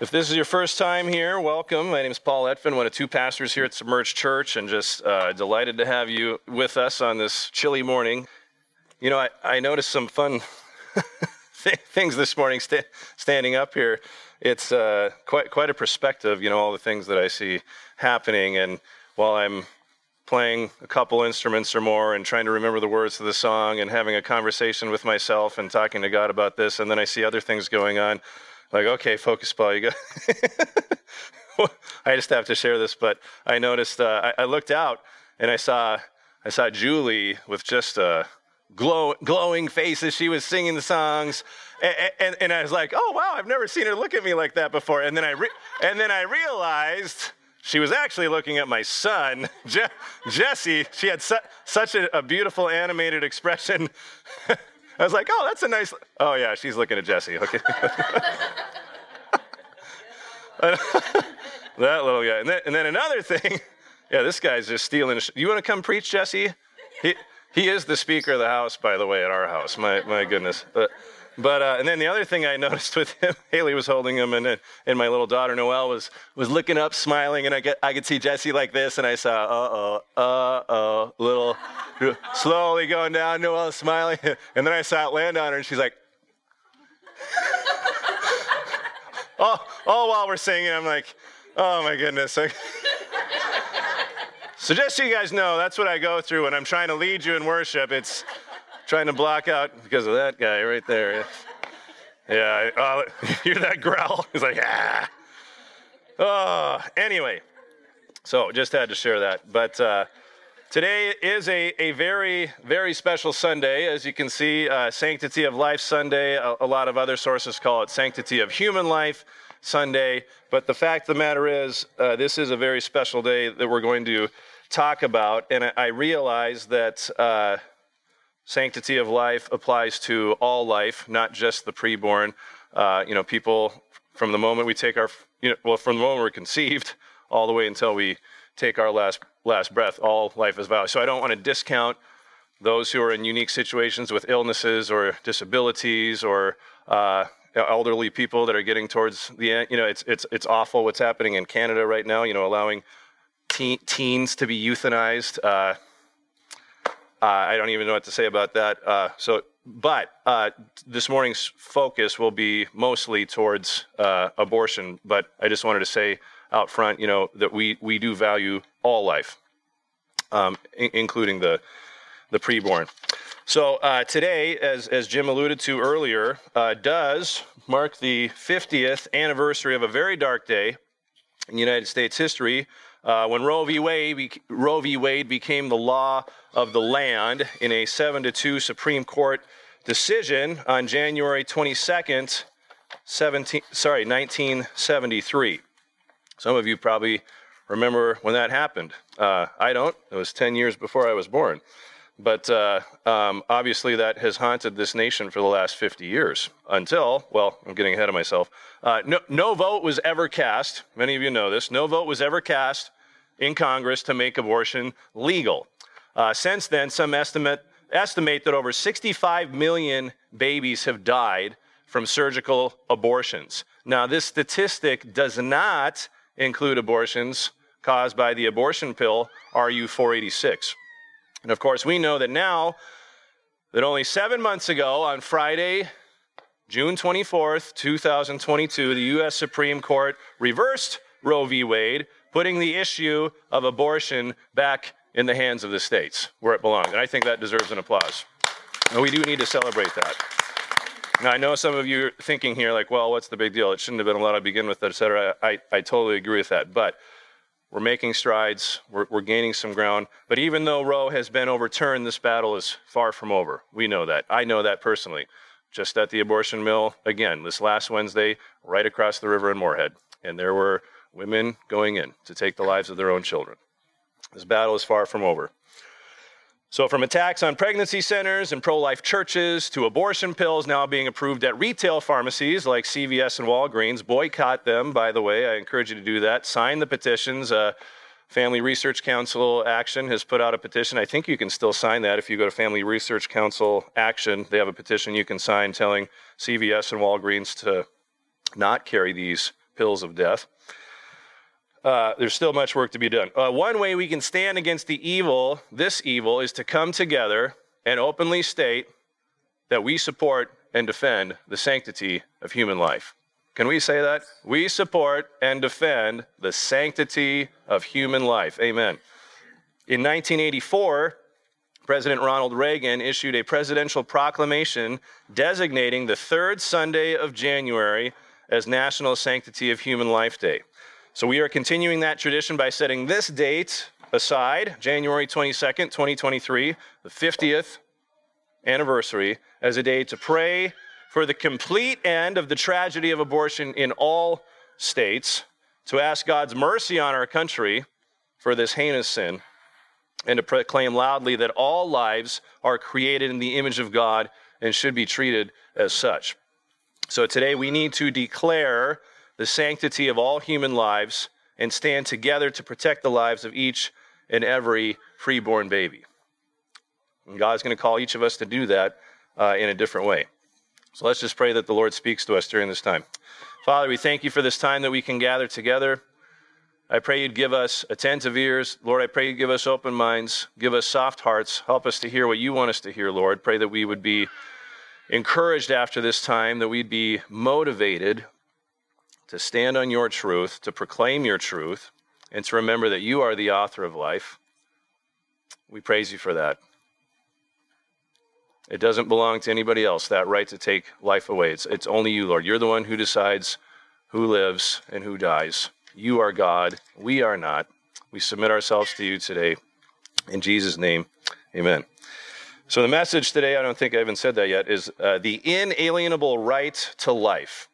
If this is your first time here, welcome. My name is Paul Etfin, one of two pastors here at Submerged Church, and just delighted to have you with us on this chilly morning. You know, I noticed some fun things this morning standing up here. It's quite a perspective, you know, all the things that I see happening. And while I'm playing a couple instruments or more and trying to remember the words of the song and having a conversation with myself and talking to God about this, and then I see other things going on. Like, okay, focus, Paul, you go. I just have to share this, but I noticed, I looked out and I saw Julie with just a glowing face as she was singing the songs. And I was like, oh, wow, I've never seen her look at me like that before. And then I realized she was actually looking at my son, Jesse. She had such a beautiful animated expression. I was like, oh, that's a nice... Oh, yeah, she's looking at Jesse. Okay. That little guy. And then another thing. Yeah, this guy's just stealing... You want to come preach, Jesse? He is the Speaker of the House, by the way, at our house. My goodness. But and then the other thing I noticed with him, Haley was holding him, and my little daughter, Noelle, was looking up, smiling, and I could see Jesse like this, and I saw, little... slowly going down, Noelle smiling, and then I saw it land on her, and she's like, all while we're singing, I'm like, oh my goodness. So just so you guys know, that's what I go through when I'm trying to lead you in worship. It's trying to block out because of that guy right there. Yeah, hear that growl? He's like, ah. Oh, anyway, so just had to share that, but... Today is a very, very special Sunday. As you can see, Sanctity of Life Sunday. A lot of other sources call it Sanctity of Human Life Sunday. But the fact of the matter is, this is a very special day that we're going to talk about. And I realize that Sanctity of Life applies to all life, not just the preborn. You know, people from the moment we take our, you know, well, from the moment we're conceived all the way until we take our last breath, all life is valuable. So I don't want to discount those who are in unique situations with illnesses or disabilities or elderly people that are getting towards the end. You know, it's awful what's happening in Canada right now, you know, allowing teens to be euthanized. I don't even know what to say about that. But this morning's focus will be mostly towards abortion, but I just wanted to say out front, you know, that we do value all life, including the preborn. So today, as Jim alluded to earlier, does mark the 50th anniversary of a very dark day in United States history, when Roe v. Wade became the law of the land in a 7-2 Supreme Court decision on January 22nd, 1973. Some of you probably remember when that happened. I don't. It was 10 years before I was born. But obviously that has haunted this nation for the last 50 years until, well, I'm getting ahead of myself. No vote was ever cast. Many of you know this. No vote was ever cast in Congress to make abortion legal. Since then, some estimate that over 65 million babies have died from surgical abortions. Now, this statistic does not include abortions caused by the abortion pill, RU 486. And of course, we know that now, that only 7 months ago, on Friday, June 24th, 2022, the U.S. Supreme Court reversed Roe v. Wade, putting the issue of abortion back in the hands of the states, where it belongs. And I think that deserves an applause. And we do need to celebrate that. Now, I know some of you are thinking here, like, well, what's the big deal? It shouldn't have been allowed to begin with, et cetera. I totally agree with that. But we're making strides. We're gaining some ground. But even though Roe has been overturned, this battle is far from over. We know that. I know that personally. Just at the abortion mill, again, this last Wednesday, right across the river in Moorhead. And there were women going in to take the lives of their own children. This battle is far from over. So from attacks on pregnancy centers and pro-life churches to abortion pills now being approved at retail pharmacies like CVS and Walgreens, boycott them, by the way. I encourage you to do that. Sign the petitions. Family Research Council Action has put out a petition. I think you can still sign that if you go to Family Research Council Action. They have a petition you can sign telling CVS and Walgreens to not carry these pills of death. There's still much work to be done. One way we can stand against this evil, is to come together and openly state that we support and defend the sanctity of human life. Can we say that? We support and defend the sanctity of human life. Amen. In 1984, President Ronald Reagan issued a presidential proclamation designating the third Sunday of January as National Sanctity of Human Life Day. So we are continuing that tradition by setting this date aside, January 22nd, 2023, the 50th anniversary, as a day to pray for the complete end of the tragedy of abortion in all states, to ask God's mercy on our country for this heinous sin, and to proclaim loudly that all lives are created in the image of God and should be treated as such. So today we need to declare the sanctity of all human lives and stand together to protect the lives of each and every preborn baby. And God's going to call each of us to do that in a different way. So let's just pray that the Lord speaks to us during this time. Father, we thank you for this time that we can gather together. I pray you'd give us attentive ears. Lord, I pray you'd give us open minds, give us soft hearts. Help us to hear what you want us to hear, Lord. Pray that we would be encouraged after this time, that we'd be motivated to stand on your truth, to proclaim your truth, and to remember that you are the author of life. We praise you for that. It doesn't belong to anybody else, that right to take life away. It's only you, Lord. You're the one who decides who lives and who dies. You are God. We are not. We submit ourselves to you today. In Jesus' name, amen. So the message today, I don't think I haven't said that yet, is the inalienable right to life.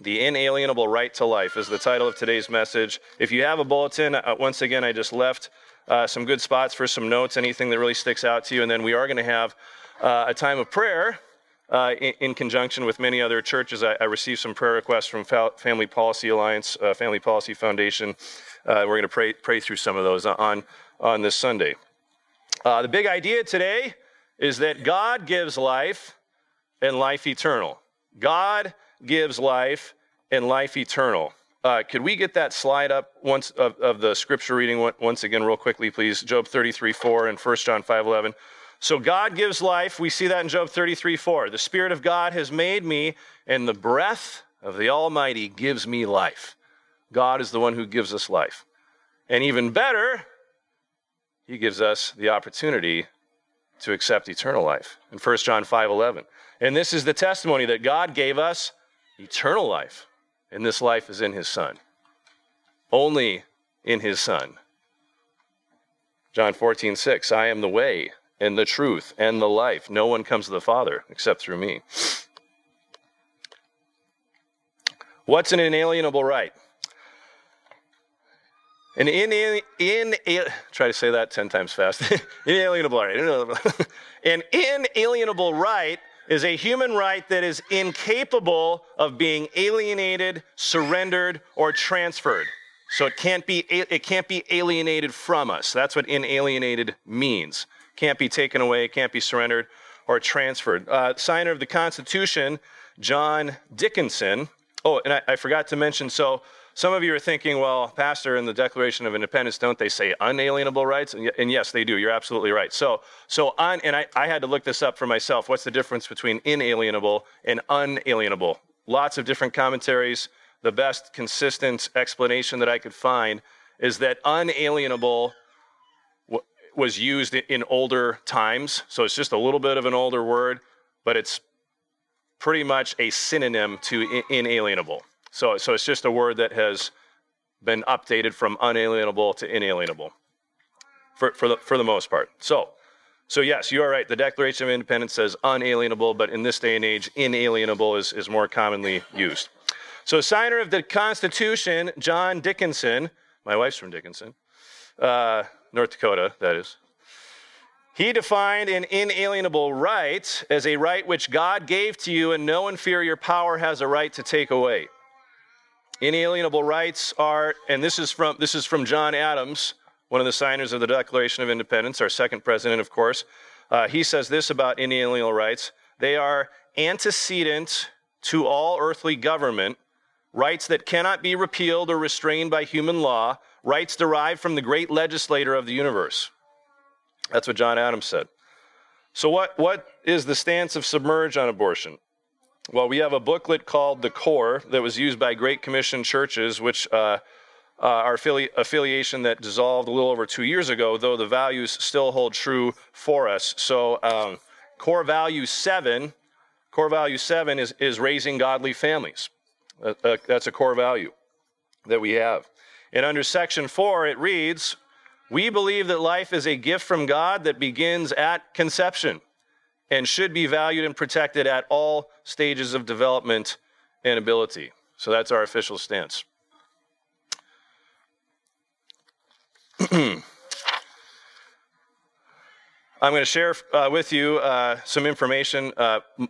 The inalienable right to life is the title of today's message. If you have a bulletin, once again, I just left some good spots for some notes, anything that really sticks out to you, and then we are going to have a time of prayer in conjunction with many other churches. I received some prayer requests from Family Policy Alliance, Family Policy Foundation. We're going to pray through some of those on this Sunday. The big idea today is that God gives life and life eternal. God gives life and life eternal. Could we get that slide up once of the scripture reading once again real quickly, please? Job 33:4 and 1 John 5:11. So God gives life. We see that in Job 33:4. The Spirit of God has made me, and the breath of the Almighty gives me life. God is the one who gives us life. And even better, he gives us the opportunity to accept eternal life in 1 John 5:11. And this is the testimony that God gave us eternal life, and this life is in his Son. Only in his Son. John 14:6, I am the way and the truth, and the life. No one comes to the Father except through me. What's an inalienable right? Try to say that 10 times fast. Inalienable right. An inalienable right is a human right that is incapable of being alienated, surrendered, or transferred. So it can't be alienated from us. That's what inalienated means. Can't be taken away, can't be surrendered or transferred. Signer of the Constitution, John Dickinson. Oh, and I forgot to mention, so some of you are thinking, well, Pastor, in the Declaration of Independence, don't they say unalienable rights? And yes, they do. You're absolutely right. So I had to look this up for myself. What's the difference between inalienable and unalienable? Lots of different commentaries. The best consistent explanation that I could find is that unalienable was used in older times, so it's just a little bit of an older word, but it's pretty much a synonym to inalienable. So it's just a word that has been updated from unalienable to inalienable for the most part. So yes, you are right. The Declaration of Independence says unalienable, but in this day and age, inalienable is more commonly used. So signer of the Constitution, John Dickinson, my wife's from Dickinson, North Dakota, that is. He defined an inalienable right as a right which God gave to you and no inferior power has a right to take away. Inalienable rights are, and this is from John Adams, one of the signers of the Declaration of Independence, our second president, of course. He says this about inalienable rights. They are antecedent to all earthly government rights that cannot be repealed or restrained by human law, rights derived from the great legislator of the universe. That's what John Adams said. So what is the stance of Submerge on abortion? Well, we have a booklet called The Core that was used by Great Commission churches, which our affiliation that dissolved a little over 2 years ago, though the values still hold true for us. So core value seven is raising godly families. That's a core value that we have. And under section 4, it reads, we believe that life is a gift from God that begins at conception and should be valued and protected at all stages of development and ability. So that's our official stance. I'm going to share with you some information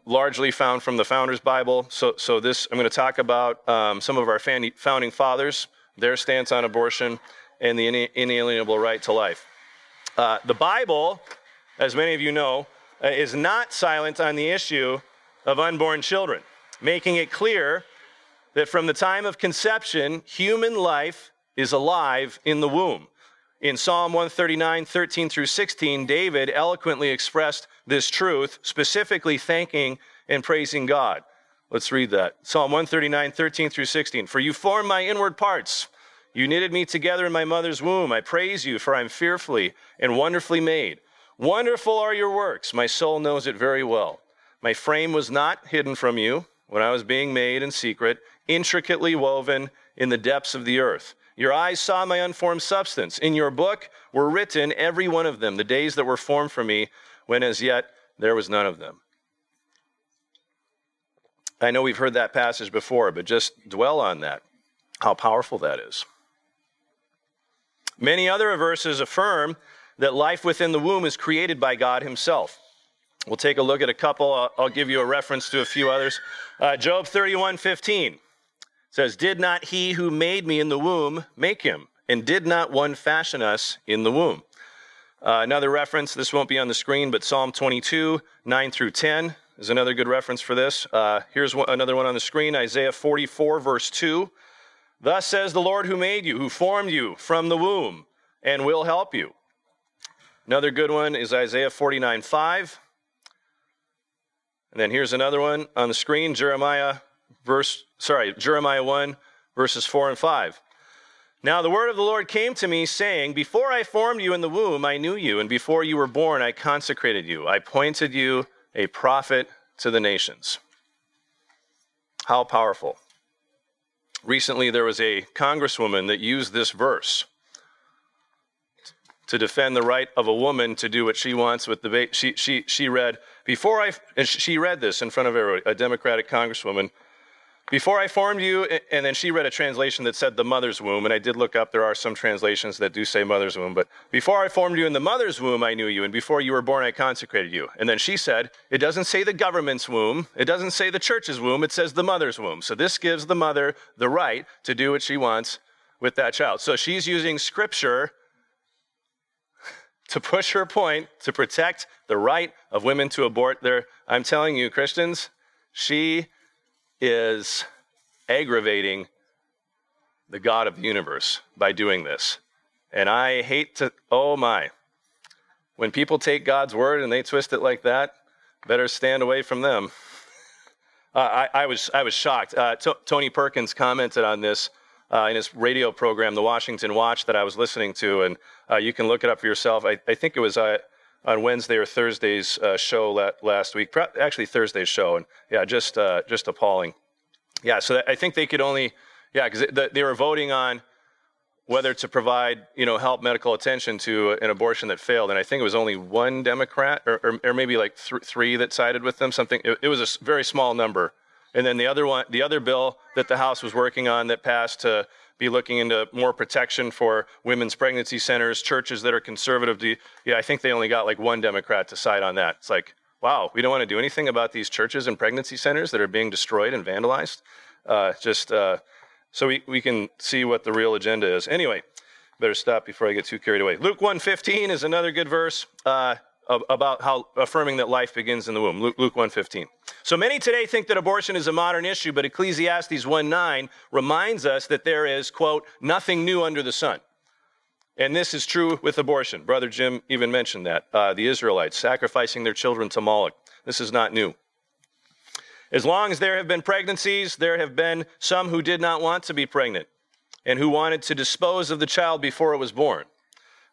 largely found from the Founders' Bible. So this, I'm going to talk about some of our founding fathers, their stance on abortion, and the inalienable right to life. The Bible, as many of you know, is not silent on the issue of unborn children, making it clear that from the time of conception, human life is alive in the womb. In Psalm 139, 13 through 16, David eloquently expressed this truth, specifically thanking and praising God. Let's read that. Psalm 139, 13 through 16. For you formed my inward parts. You knitted me together in my mother's womb. I praise you, for I am fearfully and wonderfully made. Wonderful are your works. My soul knows it very well. My frame was not hidden from you when I was being made in secret, intricately woven in the depths of the earth. Your eyes saw my unformed substance. In your book were written, every one of them, the days that were formed for me, when as yet there was none of them. I know we've heard that passage before, but just dwell on that, how powerful that is. Many other verses affirm that life within the womb is created by God himself. We'll take a look at a couple. I'll give you a reference to a few others. Job 31:15 says, did not he who made me in the womb make him? And did not one fashion us in the womb? Another reference, this won't be on the screen, but Psalm 22, 9 through 10 is another good reference for this. Here's another one on the screen, Isaiah 44, verse 2. Thus says the Lord who made you, who formed you from the womb, and will help you. Another good one is Isaiah 49, 5. And then here's another one on the screen, Jeremiah 1, verses 4 and 5. Now the word of the Lord came to me, saying, before I formed you in the womb, I knew you, and before you were born, I consecrated you. I appointed you a prophet to the nations. How powerful. Recently, there was a congresswoman that used this verse to defend the right of a woman to do what she wants with the baby. She read this in front of a Democratic congresswoman. Before I formed you, and then she read a translation that said the mother's womb, and I did look up, there are some translations that do say mother's womb, but before I formed you in the mother's womb, I knew you, and before you were born, I consecrated you. And then she said, it doesn't say the government's womb, it doesn't say the church's womb, it says the mother's womb. So this gives the mother the right to do what she wants with that child. So she's using scripture to push her point, to protect the right of women to abort their, I'm telling you, Christians, she is aggravating the God of the universe by doing this. And I hate to, oh my. When people take God's word and they twist it like that, better stand away from them. I was shocked. Tony Perkins commented on this in his radio program, The Washington Watch, that I was listening to, and you can look it up for yourself. I think it was on Wednesday or Thursday's show last week, actually Thursday's show, and yeah, just appalling. Yeah, so I think they could only, yeah, because they were voting on whether to provide, help, medical attention to an abortion that failed, and I think it was only one Democrat, or maybe like three that sided with them, something. It was a very small number. And then the other bill that the House was working on that passed to be looking into more protection for women's pregnancy centers, churches that are conservative. I think they only got like one Democrat to side on that. It's like, wow, we don't want to do anything about these churches and pregnancy centers that are being destroyed and vandalized. So we can see what the real agenda is. Anyway, better stop before I get too carried away. Luke 1:15 is another good verse. about how affirming that life begins in the womb, Luke 1:15. So many today think that abortion is a modern issue, but Ecclesiastes 1:9 reminds us that there is, quote, nothing new under the sun. And this is true with abortion. Brother Jim even mentioned that. The Israelites sacrificing their children to Moloch. This is not new. As long as there have been pregnancies, there have been some who did not want to be pregnant and who wanted to dispose of the child before it was born.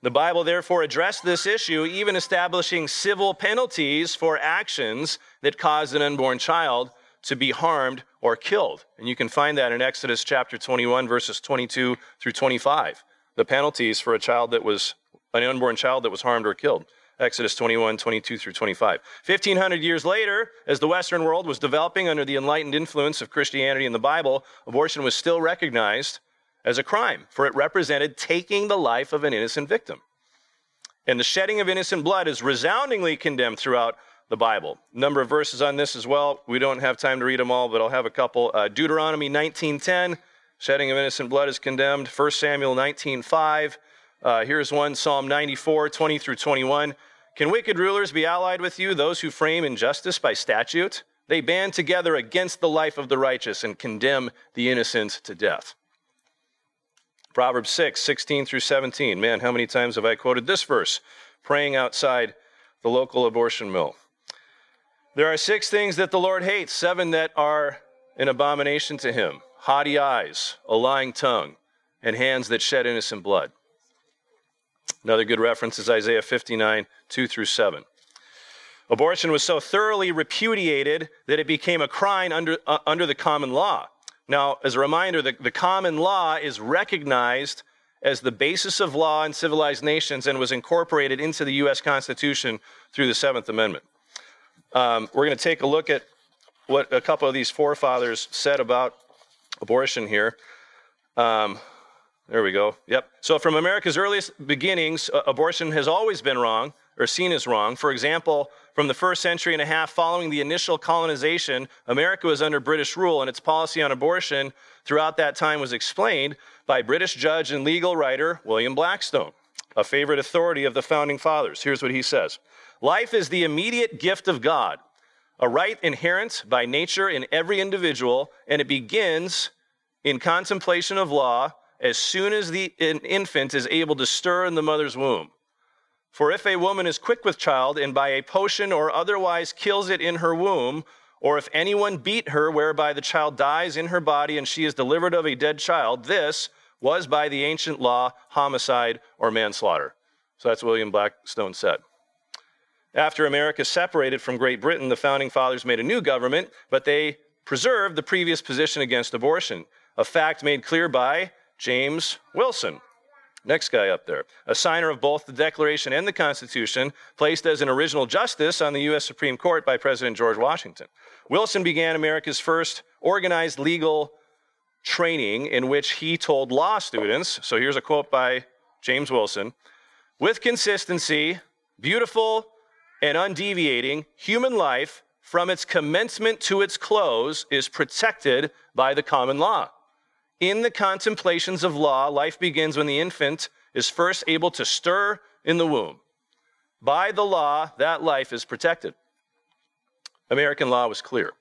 The Bible therefore addressed this issue, even establishing civil penalties for actions that cause an unborn child to be harmed or killed. And you can find that in Exodus chapter 21, verses 22 through 25. The penalties for an unborn child that was harmed or killed. Exodus 21, 22 through 25. 1,500 years later, as the Western world was developing under the enlightened influence of Christianity and the Bible, abortion was still recognized as a crime, for it represented taking the life of an innocent victim. And the shedding of innocent blood is resoundingly condemned throughout the Bible. A number of verses on this as well. We don't have time to read them all, but I'll have a couple. Deuteronomy 19:10, shedding of innocent blood is condemned. 1 Samuel 19:5. Here's one, Psalm 94, 20 through 21. Can wicked rulers be allied with you, those who frame injustice by statute? They band together against the life of the righteous and condemn the innocent to death. Proverbs 6, 16 through 17. Man, how many times have I quoted this verse? Praying outside the local abortion mill. There are 6 things that the Lord hates, 7 that are an abomination to him. Haughty eyes, a lying tongue, and hands that shed innocent blood. Another good reference is Isaiah 59, 2 through 7. Abortion was so thoroughly repudiated that it became a crime under the common law. Now, as a reminder, the common law is recognized as the basis of law in civilized nations and was incorporated into the U.S. Constitution through the 7th Amendment. We're going to take a look at what a couple of these forefathers said about abortion here. There we go. Yep. So from America's earliest beginnings, abortion has always been wrong or seen as wrong. For example, from the first century and a half following the initial colonization, America was under British rule, and its policy on abortion throughout that time was explained by British judge and legal writer William Blackstone, a favorite authority of the Founding Fathers. Here's what he says. Life is the immediate gift of God, a right inherent by nature in every individual, and it begins in contemplation of law as soon as an infant is able to stir in the mother's womb. For if a woman is quick with child, and by a potion or otherwise kills it in her womb, or if anyone beat her, whereby the child dies in her body, and she is delivered of a dead child, this was by the ancient law homicide or manslaughter. So that's William Blackstone said. After America separated from Great Britain, the Founding Fathers made a new government, but they preserved the previous position against abortion, a fact made clear by James Wilson. Next guy up there, a signer of both the Declaration and the Constitution, placed as an original justice on the U.S. Supreme Court by President George Washington. Wilson began America's first organized legal training in which he told law students, so here's a quote by James Wilson, with consistency, beautiful and undeviating, human life from its commencement to its close is protected by the common law. In the contemplations of law, life begins when the infant is first able to stir in the womb. By the law, that life is protected. American law was clear.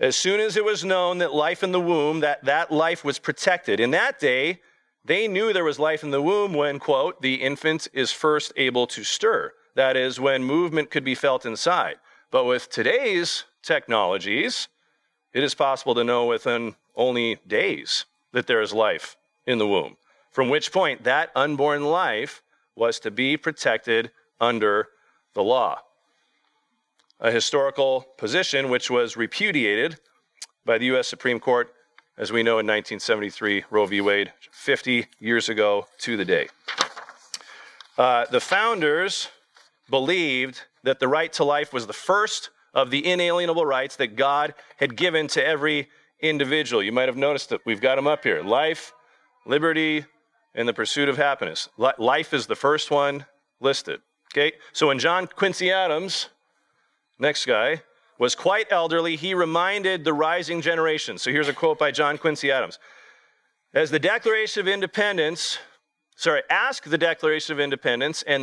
As soon as it was known that life in the womb, that life was protected. In that day, they knew there was life in the womb when, quote, the infant is first able to stir. That is, when movement could be felt inside. But with today's technologies, it is possible to know within only days that there is life in the womb, from which point that unborn life was to be protected under the law, a historical position which was repudiated by the U.S. Supreme Court, as we know, in 1973, Roe v. Wade, 50 years ago to the day. The founders believed that the right to life was the first of the inalienable rights that God had given to every individual. You might have noticed that we've got them up here. Life, liberty, and the pursuit of happiness. Life is the first one listed. Okay? So when John Quincy Adams, next guy, was quite elderly, he reminded the rising generation. So here's a quote by John Quincy Adams. Ask the Declaration of Independence, and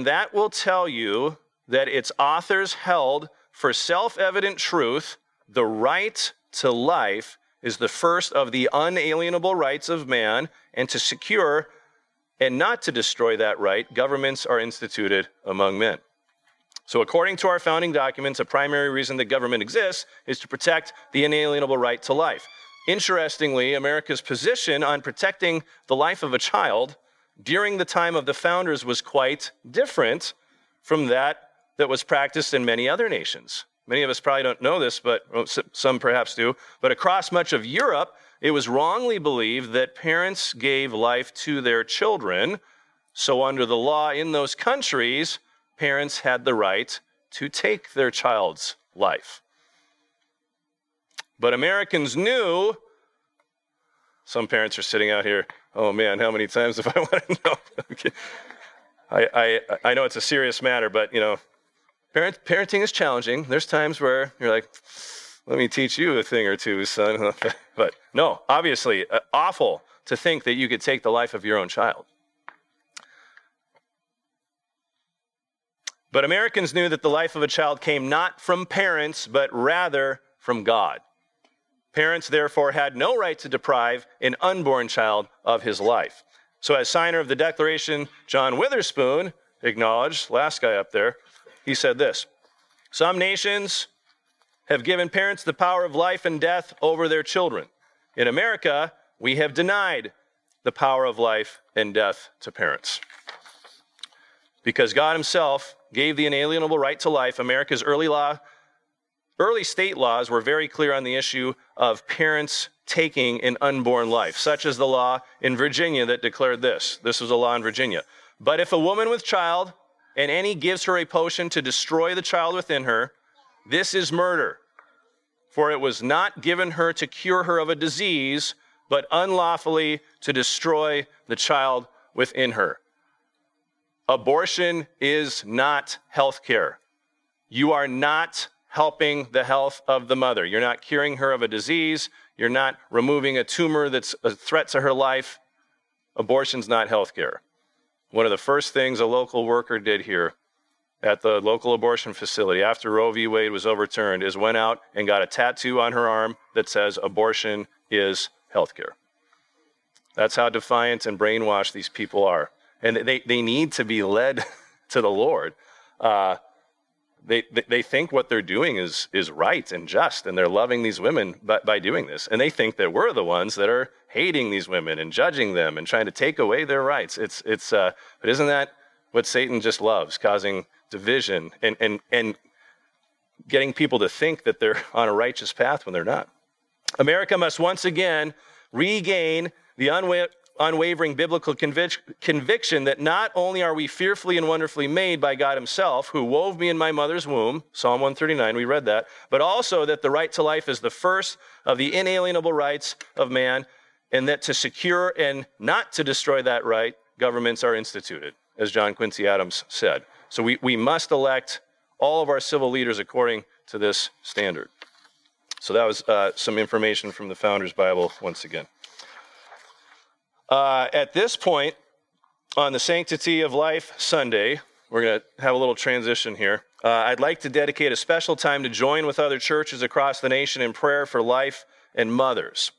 that will tell you that its authors held for self-evident truth, the right to life is the first of the unalienable rights of man, and to secure and not to destroy that right, governments are instituted among men. So according to our founding documents, a primary reason that government exists is to protect the inalienable right to life. Interestingly, America's position on protecting the life of a child during the time of the founders was quite different from that was practiced in many other nations. Many of us probably don't know this, but some perhaps do. But across much of Europe, it was wrongly believed that parents gave life to their children. So under the law in those countries, parents had the right to take their child's life. But Americans knew, some parents are sitting out here, oh man, how many times have I want to know? Okay. I know it's a serious matter, but you know, parenting is challenging. There's times where you're like, let me teach you a thing or two, son. But no, obviously, awful to think that you could take the life of your own child. But Americans knew that the life of a child came not from parents, but rather from God. Parents, therefore, had no right to deprive an unborn child of his life. So as signer of the Declaration, John Witherspoon acknowledged, last guy up there, he said this, "Some nations have given parents the power of life and death over their children. In America, we have denied the power of life and death to parents." Because God himself gave the inalienable right to life, America's early state laws were very clear on the issue of parents taking an unborn life, such as the law in Virginia that declared this. This was a law in Virginia. "But if a woman with child and any gives her a potion to destroy the child within her, this is murder, for it was not given her to cure her of a disease, but unlawfully to destroy the child within her." Abortion is not health care. You are not helping the health of the mother. You're not curing her of a disease. You're not removing a tumor that's a threat to her life. Abortion's not healthcare. One of the first things a local worker did here at the local abortion facility after Roe v. Wade was overturned is went out and got a tattoo on her arm that says abortion is healthcare. That's how defiant and brainwashed these people are. And they need to be led to the Lord. They think what they're doing is right and just, and they're loving these women by doing this. And they think that we're the ones that are hating these women and judging them and trying to take away their rights. But isn't that what Satan just loves, causing division and getting people to think that they're on a righteous path when they're not? America must once again regain the unwavering biblical conviction that not only are we fearfully and wonderfully made by God himself, who wove me in my mother's womb, Psalm 139, we read that, but also that the right to life is the first of the inalienable rights of man, and that to secure and not to destroy that right, governments are instituted, as John Quincy Adams said. So we must elect all of our civil leaders according to this standard. So that was some information from the Founders' Bible once again. At this point, on the Sanctity of Life Sunday, we're going to have a little transition here. I'd like to dedicate a special time to join with other churches across the nation in prayer for life and mothers.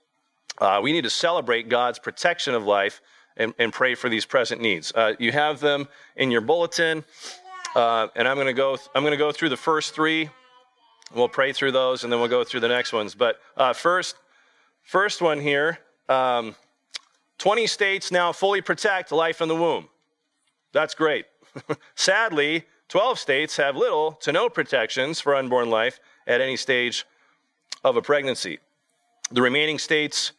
We need to celebrate God's protection of life and pray for these present needs. You have them in your bulletin, and I'm going to go through the first three. We'll pray through those, and then we'll go through the next ones. But first one here. 20 states now fully protect life in the womb. That's great. Sadly, 12 states have little to no protections for unborn life at any stage of a pregnancy. The remaining states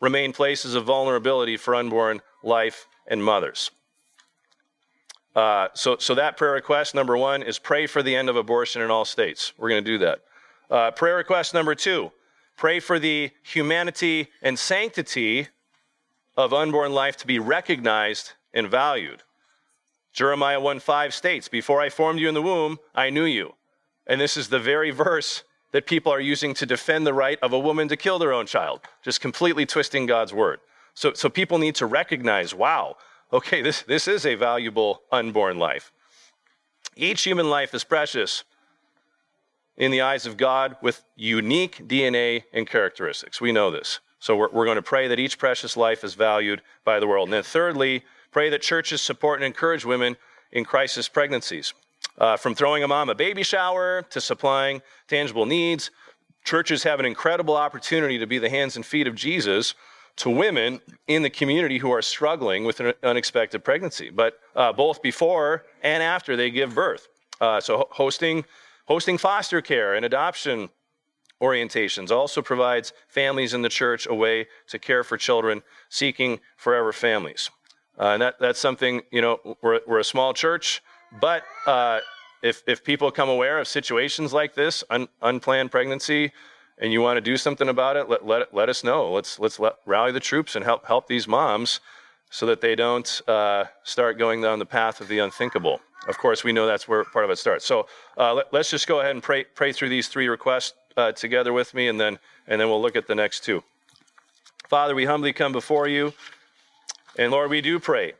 remain places of vulnerability for unborn life and mothers. So that prayer request, number one, is pray for the end of abortion in all states. We're going to do that. Prayer request number two, pray for the humanity and sanctity of unborn life to be recognized and valued. Jeremiah 1:5 states, "Before I formed you in the womb, I knew you." And this is the very verse that people are using to defend the right of a woman to kill their own child, just completely twisting God's word. So people need to recognize, wow, okay, this is a valuable unborn life. Each human life is precious in the eyes of God with unique DNA and characteristics. We know this. So we're going to pray that each precious life is valued by the world. And then thirdly, pray that churches support and encourage women in crisis pregnancies. From throwing a mom a baby shower to supplying tangible needs, churches have an incredible opportunity to be the hands and feet of Jesus to women in the community who are struggling with an unexpected pregnancy, but both before and after they give birth. So hosting foster care and adoption orientations also provides families in the church a way to care for children seeking forever families. And that's something, you know, we're a small church, but if people come aware of situations like this, unplanned pregnancy, and you want to do something about it, let us know. Let's rally the troops and help these moms so that they don't start going down the path of the unthinkable. Of course, we know that's where part of it starts. So let's just go ahead and pray through these three requests together with me, and then we'll look at the next two. Father, we humbly come before you, and Lord, we do pray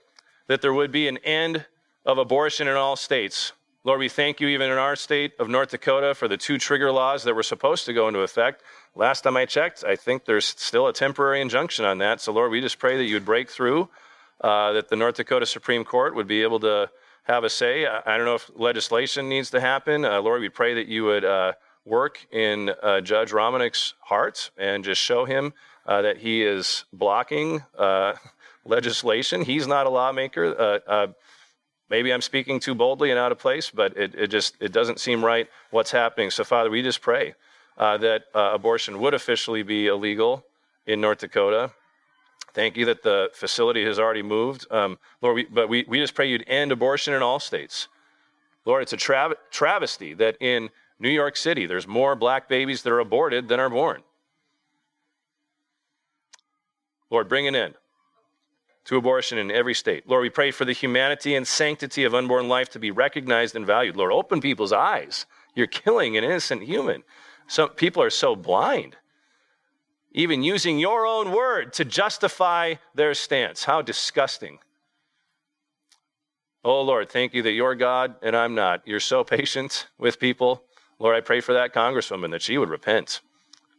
that there would be an end of abortion in all states. Lord, we thank you even in our state of North Dakota for the two trigger laws that were supposed to go into effect. Last time I checked, I think there's still a temporary injunction on that. So Lord, we just pray that you would break through, that the North Dakota Supreme Court would be able to have a say. I don't know if legislation needs to happen. Lord, we pray that you would work in Judge Romanik's heart and just show him that he is blocking legislation. He's not a lawmaker. Maybe I'm speaking too boldly and out of place, but it doesn't seem right what's happening. So, Father, we just pray that abortion would officially be illegal in North Dakota. Thank you that the facility has already moved. Lord, we just pray you'd end abortion in all states. Lord, it's a travesty that in New York City, there's more black babies that are aborted than are born. Lord, bring an end to abortion in every state. Lord, we pray for the humanity and sanctity of unborn life to be recognized and valued. Lord, open people's eyes. You're killing an innocent human. Some people are so blind, even using your own word to justify their stance. How disgusting. Oh, Lord, thank you that you're God and I'm not. You're so patient with people. Lord, I pray for that congresswoman that she would repent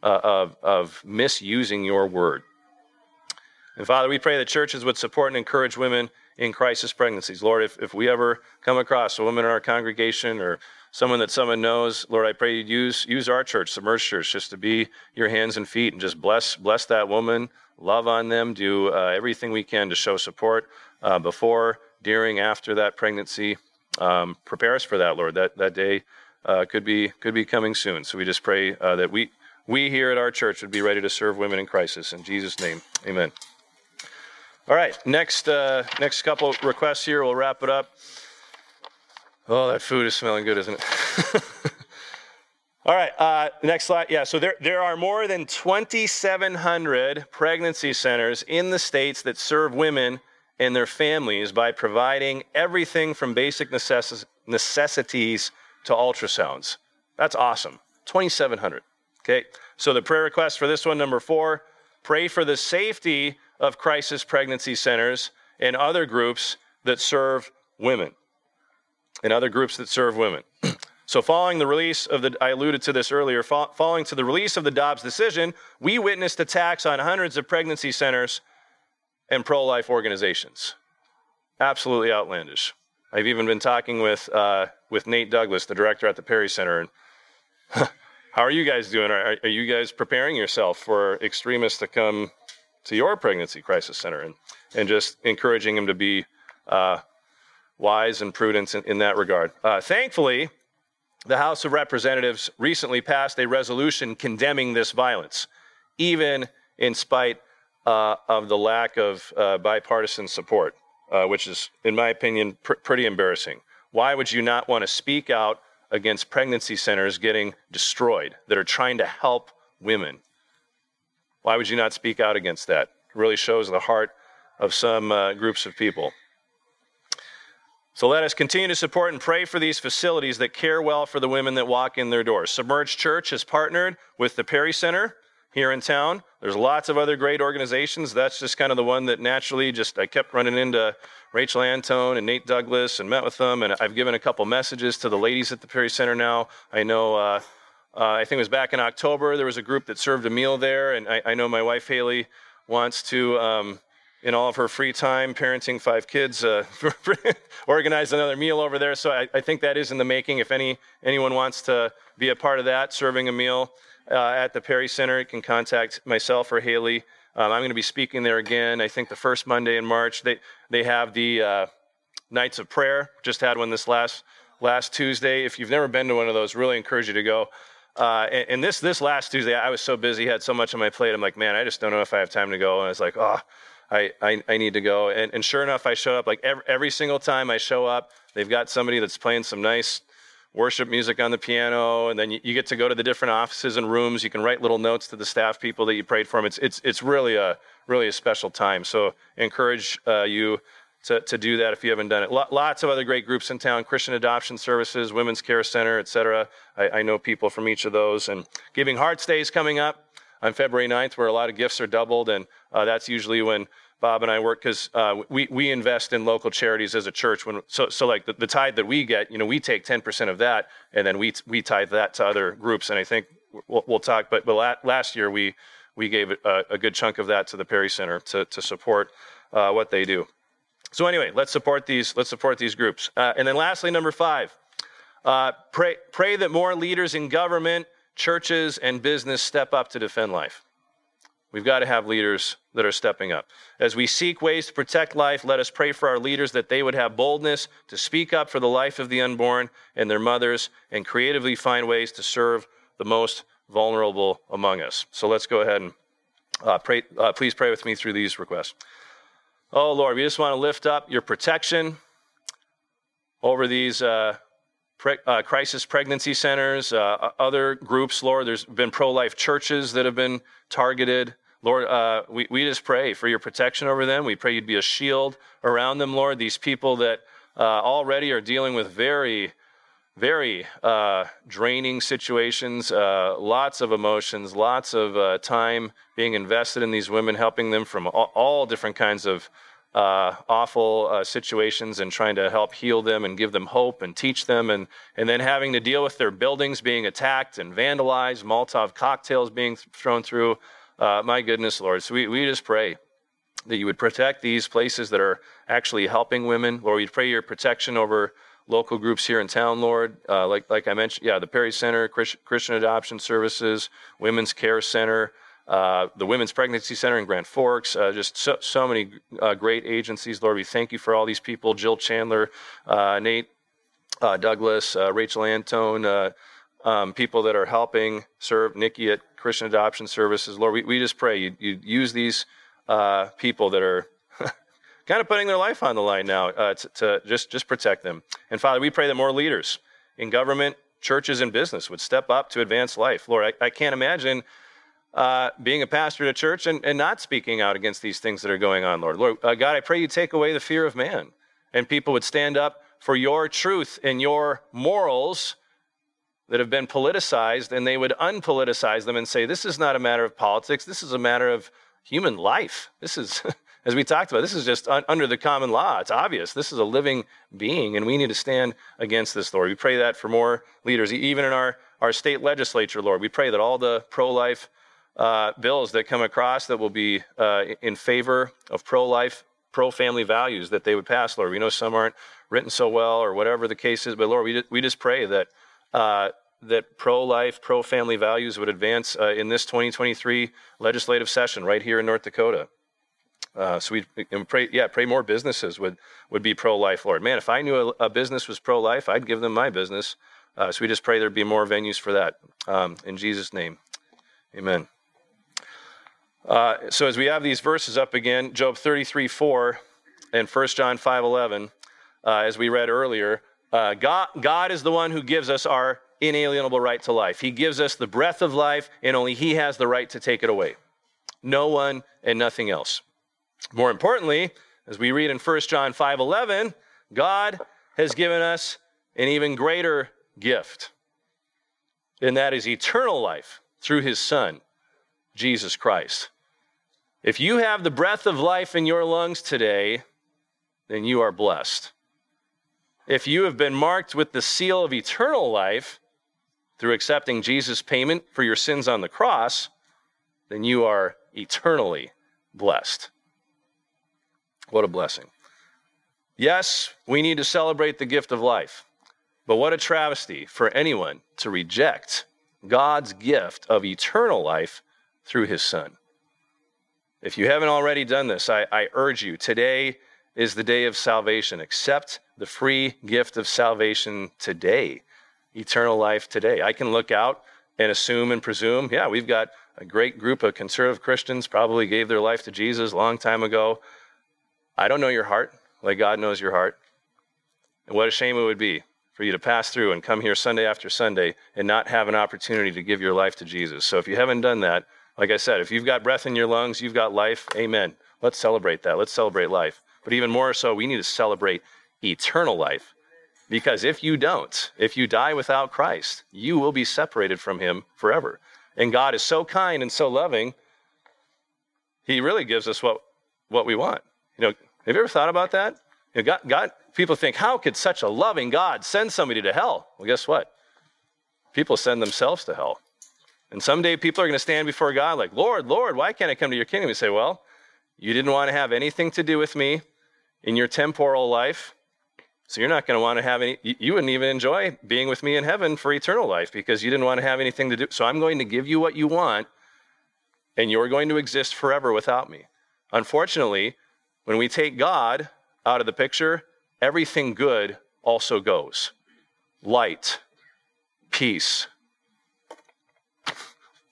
of misusing your word. And Father, we pray that churches would support and encourage women in crisis pregnancies. Lord, if we ever come across a woman in our congregation or someone that someone knows, Lord, I pray you'd use our church, Submerged Church, just to be your hands and feet and just bless that woman, love on them, do everything we can to show support before, during, after that pregnancy. Prepare us for that, Lord. That day could be coming soon. So we just pray that we here at our church would be ready to serve women in crisis. In Jesus' name, amen. All right, next couple requests here. We'll wrap it up. Oh, that food is smelling good, isn't it? All right, next slide. Yeah, so there are more than 2,700 pregnancy centers in the states that serve women and their families by providing everything from basic necessities to ultrasounds. That's awesome. 2,700. Okay, so the prayer request for this one, number 4, pray for the safety of crisis pregnancy centers and other groups that serve women. So following the release of the Dobbs decision, we witnessed attacks on hundreds of pregnancy centers and pro-life organizations. Absolutely outlandish. I've even been talking with Nate Douglas, the director at the Perry Center, and how are you guys doing? Are you guys preparing yourself for extremists to come to your pregnancy crisis center, and just encouraging him to be wise and prudent in that regard. Thankfully, the House of Representatives recently passed a resolution condemning this violence, even in spite of the lack of bipartisan support, which is, in my opinion, pretty embarrassing. Why would you not want to speak out against pregnancy centers getting destroyed that are trying to help women? Why would you not speak out against that? It really shows the heart of some groups of people. So let us continue to support and pray for these facilities that care well for the women that walk in their doors. Submerged Church has partnered with the Perry Center here in town. There's lots of other great organizations. That's just kind of the one that naturally just I kept running into Rachel Antone and Nate Douglas and met with them. And I've given a couple messages to the ladies at the Perry Center now. I know, I think it was back in October, there was a group that served a meal there. And I know my wife, Haley, wants to, in all of her free time, parenting 5 kids, organize another meal over there. So I think that is in the making. If anyone wants to be a part of that, serving a meal at the Perry Center, you can contact myself or Haley. I'm going to be speaking there again, I think the first Monday in March. They have the Nights of Prayer. Just had one this last Tuesday. If you've never been to one of those, really encourage you to go. And this last Tuesday, I was so busy, had so much on my plate. I'm like, man, I just don't know if I have time to go. And I was like, oh, I need to go. And sure enough, I showed up. Like every single time I show up, they've got somebody that's playing some nice worship music on the piano, and then you get to go to the different offices and rooms. You can write little notes to the staff people that you prayed for them. It's really a special time. So encourage you to do that if you haven't done it. Lots of other great groups in town: Christian Adoption Services, Women's Care Center, et cetera. I know people from each of those. And Giving Hearts Day is coming up on February 9th, where a lot of gifts are doubled, and that's usually when Bob and I work, because we invest in local charities as a church. So like the tithe that we get, we take 10% of that, and then we tithe that to other groups. And I think we'll talk. But last year we gave a good chunk of that to the Perry Center to support what they do. So anyway, let's support these groups. And then lastly, number 5, pray that more leaders in government, churches, and business step up to defend life. We've got to have leaders that are stepping up. As we seek ways to protect life, let us pray for our leaders that they would have boldness to speak up for the life of the unborn and their mothers, and creatively find ways to serve the most vulnerable among us. So let's go ahead and pray. Please pray with me through these requests. Oh, Lord, we just want to lift up your protection over these crisis pregnancy centers, other groups, Lord. There's been pro-life churches that have been targeted. Lord, we just pray for your protection over them. We pray you'd be a shield around them, Lord. These people that already are dealing with very, very draining situations, lots of emotions, lots of time being invested in these women, helping them from all different kinds of awful situations, and trying to help heal them and give them hope and teach them, and then having to deal with their buildings being attacked and vandalized, Molotov cocktails being thrown through. My goodness, Lord. So we just pray that you would protect these places that are actually helping women. Lord, we pray your protection over local groups here in town, Lord. Like I mentioned, the Perry Center, Christian Adoption Services, Women's Care Center, the Women's Pregnancy Center in Grand Forks, just so many great agencies. Lord, we thank you for all these people: Jill Chandler, Nate Douglas, Rachel Antone, people that are helping serve, Nikki at Christian Adoption Services. Lord, we just pray you use these people that are kind of putting their life on the line now to just protect them. And Father, we pray that more leaders in government, churches, and business would step up to advance life. Lord, I can't imagine being a pastor at a church and not speaking out against these things that are going on, Lord. Lord, God, I pray you take away the fear of man, and people would stand up for your truth and your morals that have been politicized, and they would unpoliticize them and say, this is not a matter of politics. This is a matter of human life. This is, as we talked about, this is just under the common law. It's obvious. This is a living being, and we need to stand against this, Lord. We pray that for more leaders, even in our state legislature, Lord. We pray that all the pro-life bills that come across that will be in favor of pro-life, pro-family values, that they would pass, Lord. We know some aren't written so well or whatever the case is, but Lord, we just pray that that pro-life, pro-family values would advance in this 2023 legislative session right here in North Dakota. So we pray, pray more businesses would be pro-life, Lord. Man, if I knew a business was pro-life, I'd give them my business. So we just pray there'd be more venues for that. In Jesus' name, amen. So as we have these verses up again, Job 33:4 and 1 John 5:11, as we read earlier, God is the one who gives us our inalienable right to life. He gives us the breath of life, and only he has the right to take it away. No one and nothing else. More importantly, as we read in 1 John 5:11, God has given us an even greater gift, and that is eternal life through his Son, Jesus Christ. If you have the breath of life in your lungs today, then you are blessed. If you have been marked with the seal of eternal life through accepting Jesus' payment for your sins on the cross, then you are eternally blessed. What a blessing. Yes, we need to celebrate the gift of life, but what a travesty for anyone to reject God's gift of eternal life through his son. If you haven't already done this, I urge you, today is the day of salvation. Accept the free gift of salvation today, eternal life today. I can look out and assume and presume, yeah, we've got a great group of conservative Christians, probably gave their life to Jesus a long time ago. I don't know your heart like God knows your heart. And what a shame it would be for you to pass through and come here Sunday after Sunday and not have an opportunity to give your life to Jesus. So if you haven't done that, like I said, if you've got breath in your lungs, you've got life, amen. Let's celebrate that. Let's celebrate life. But even more so, we need to celebrate eternal life, because if you don't, if you die without Christ, you will be separated from him forever. And God is so kind and so loving, he really gives us what we want. You know, have you ever thought about that? You know, God, people think, how could such a loving God send somebody to hell? Well, guess what? People send themselves to hell. And someday people are going to stand before God like, Lord, Lord, why can't I come to your kingdom? You say, well, you didn't want to have anything to do with me in your temporal life, so you're not going to want to have any, you wouldn't even enjoy being with me in heaven for eternal life because you didn't want to have anything to do. So I'm going to give you what you want, and you're going to exist forever without me. Unfortunately, when we take God out of the picture, everything good also goes. Light, peace,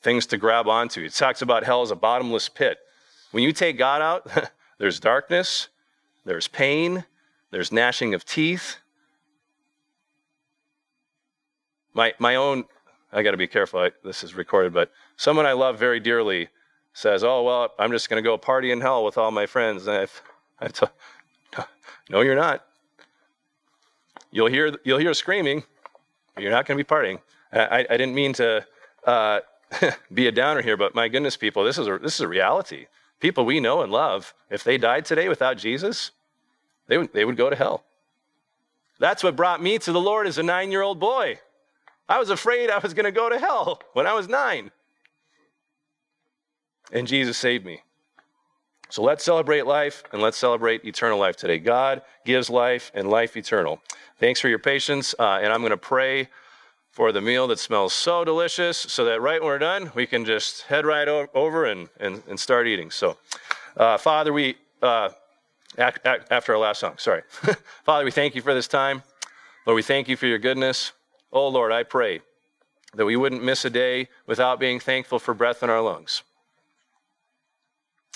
things to grab onto. It talks about hell as a bottomless pit. When you take God out, there's darkness, there's pain, there's gnashing of teeth. My own, I got to be careful, this is recorded, but someone I love very dearly says, oh, well, I'm just going to go party in hell with all my friends. And no, you're not. You'll hear screaming, but you're not going to be partying. I didn't mean to be a downer here, but my goodness, people, this is a reality. People we know and love, if they died today without Jesus, they would go to hell. That's what brought me to the Lord as a 9-year-old boy. I was afraid I was going to go to hell when I was 9. And Jesus saved me. So let's celebrate life, and let's celebrate eternal life today. God gives life, and life eternal. Thanks for your patience, and I'm going to pray for the meal that smells so delicious so that right when we're done, we can just head right over and start eating. So, Father, we, after our last song, sorry. Father, we thank you for this time. Lord, we thank you for your goodness. Oh, Lord, I pray that we wouldn't miss a day without being thankful for breath in our lungs.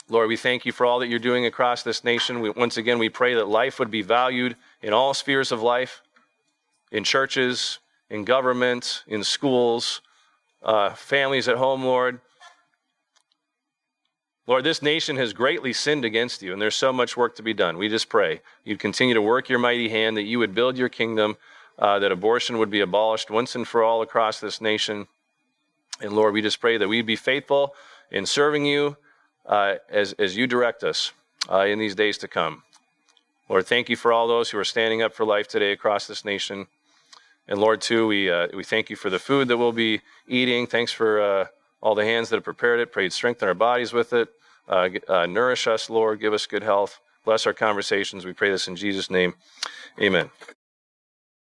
Lord, we thank you for all that you're doing across this nation. Once again, we pray that life would be valued in all spheres of life, in churches, in government, in schools, families at home, Lord. Lord, this nation has greatly sinned against you, and there's so much work to be done. We just pray you'd continue to work your mighty hand, that you would build your kingdom, that abortion would be abolished once and for all across this nation. And Lord, we just pray that we'd be faithful in serving you, as you direct us in these days to come. Lord, thank you for all those who are standing up for life today across this nation. And Lord, too, we thank you for the food that we'll be eating. Thanks for all the hands that have prepared it. Pray you'd strengthen our bodies with it. Nourish us, Lord. Give us good health. Bless our conversations. We pray this in Jesus' name. Amen.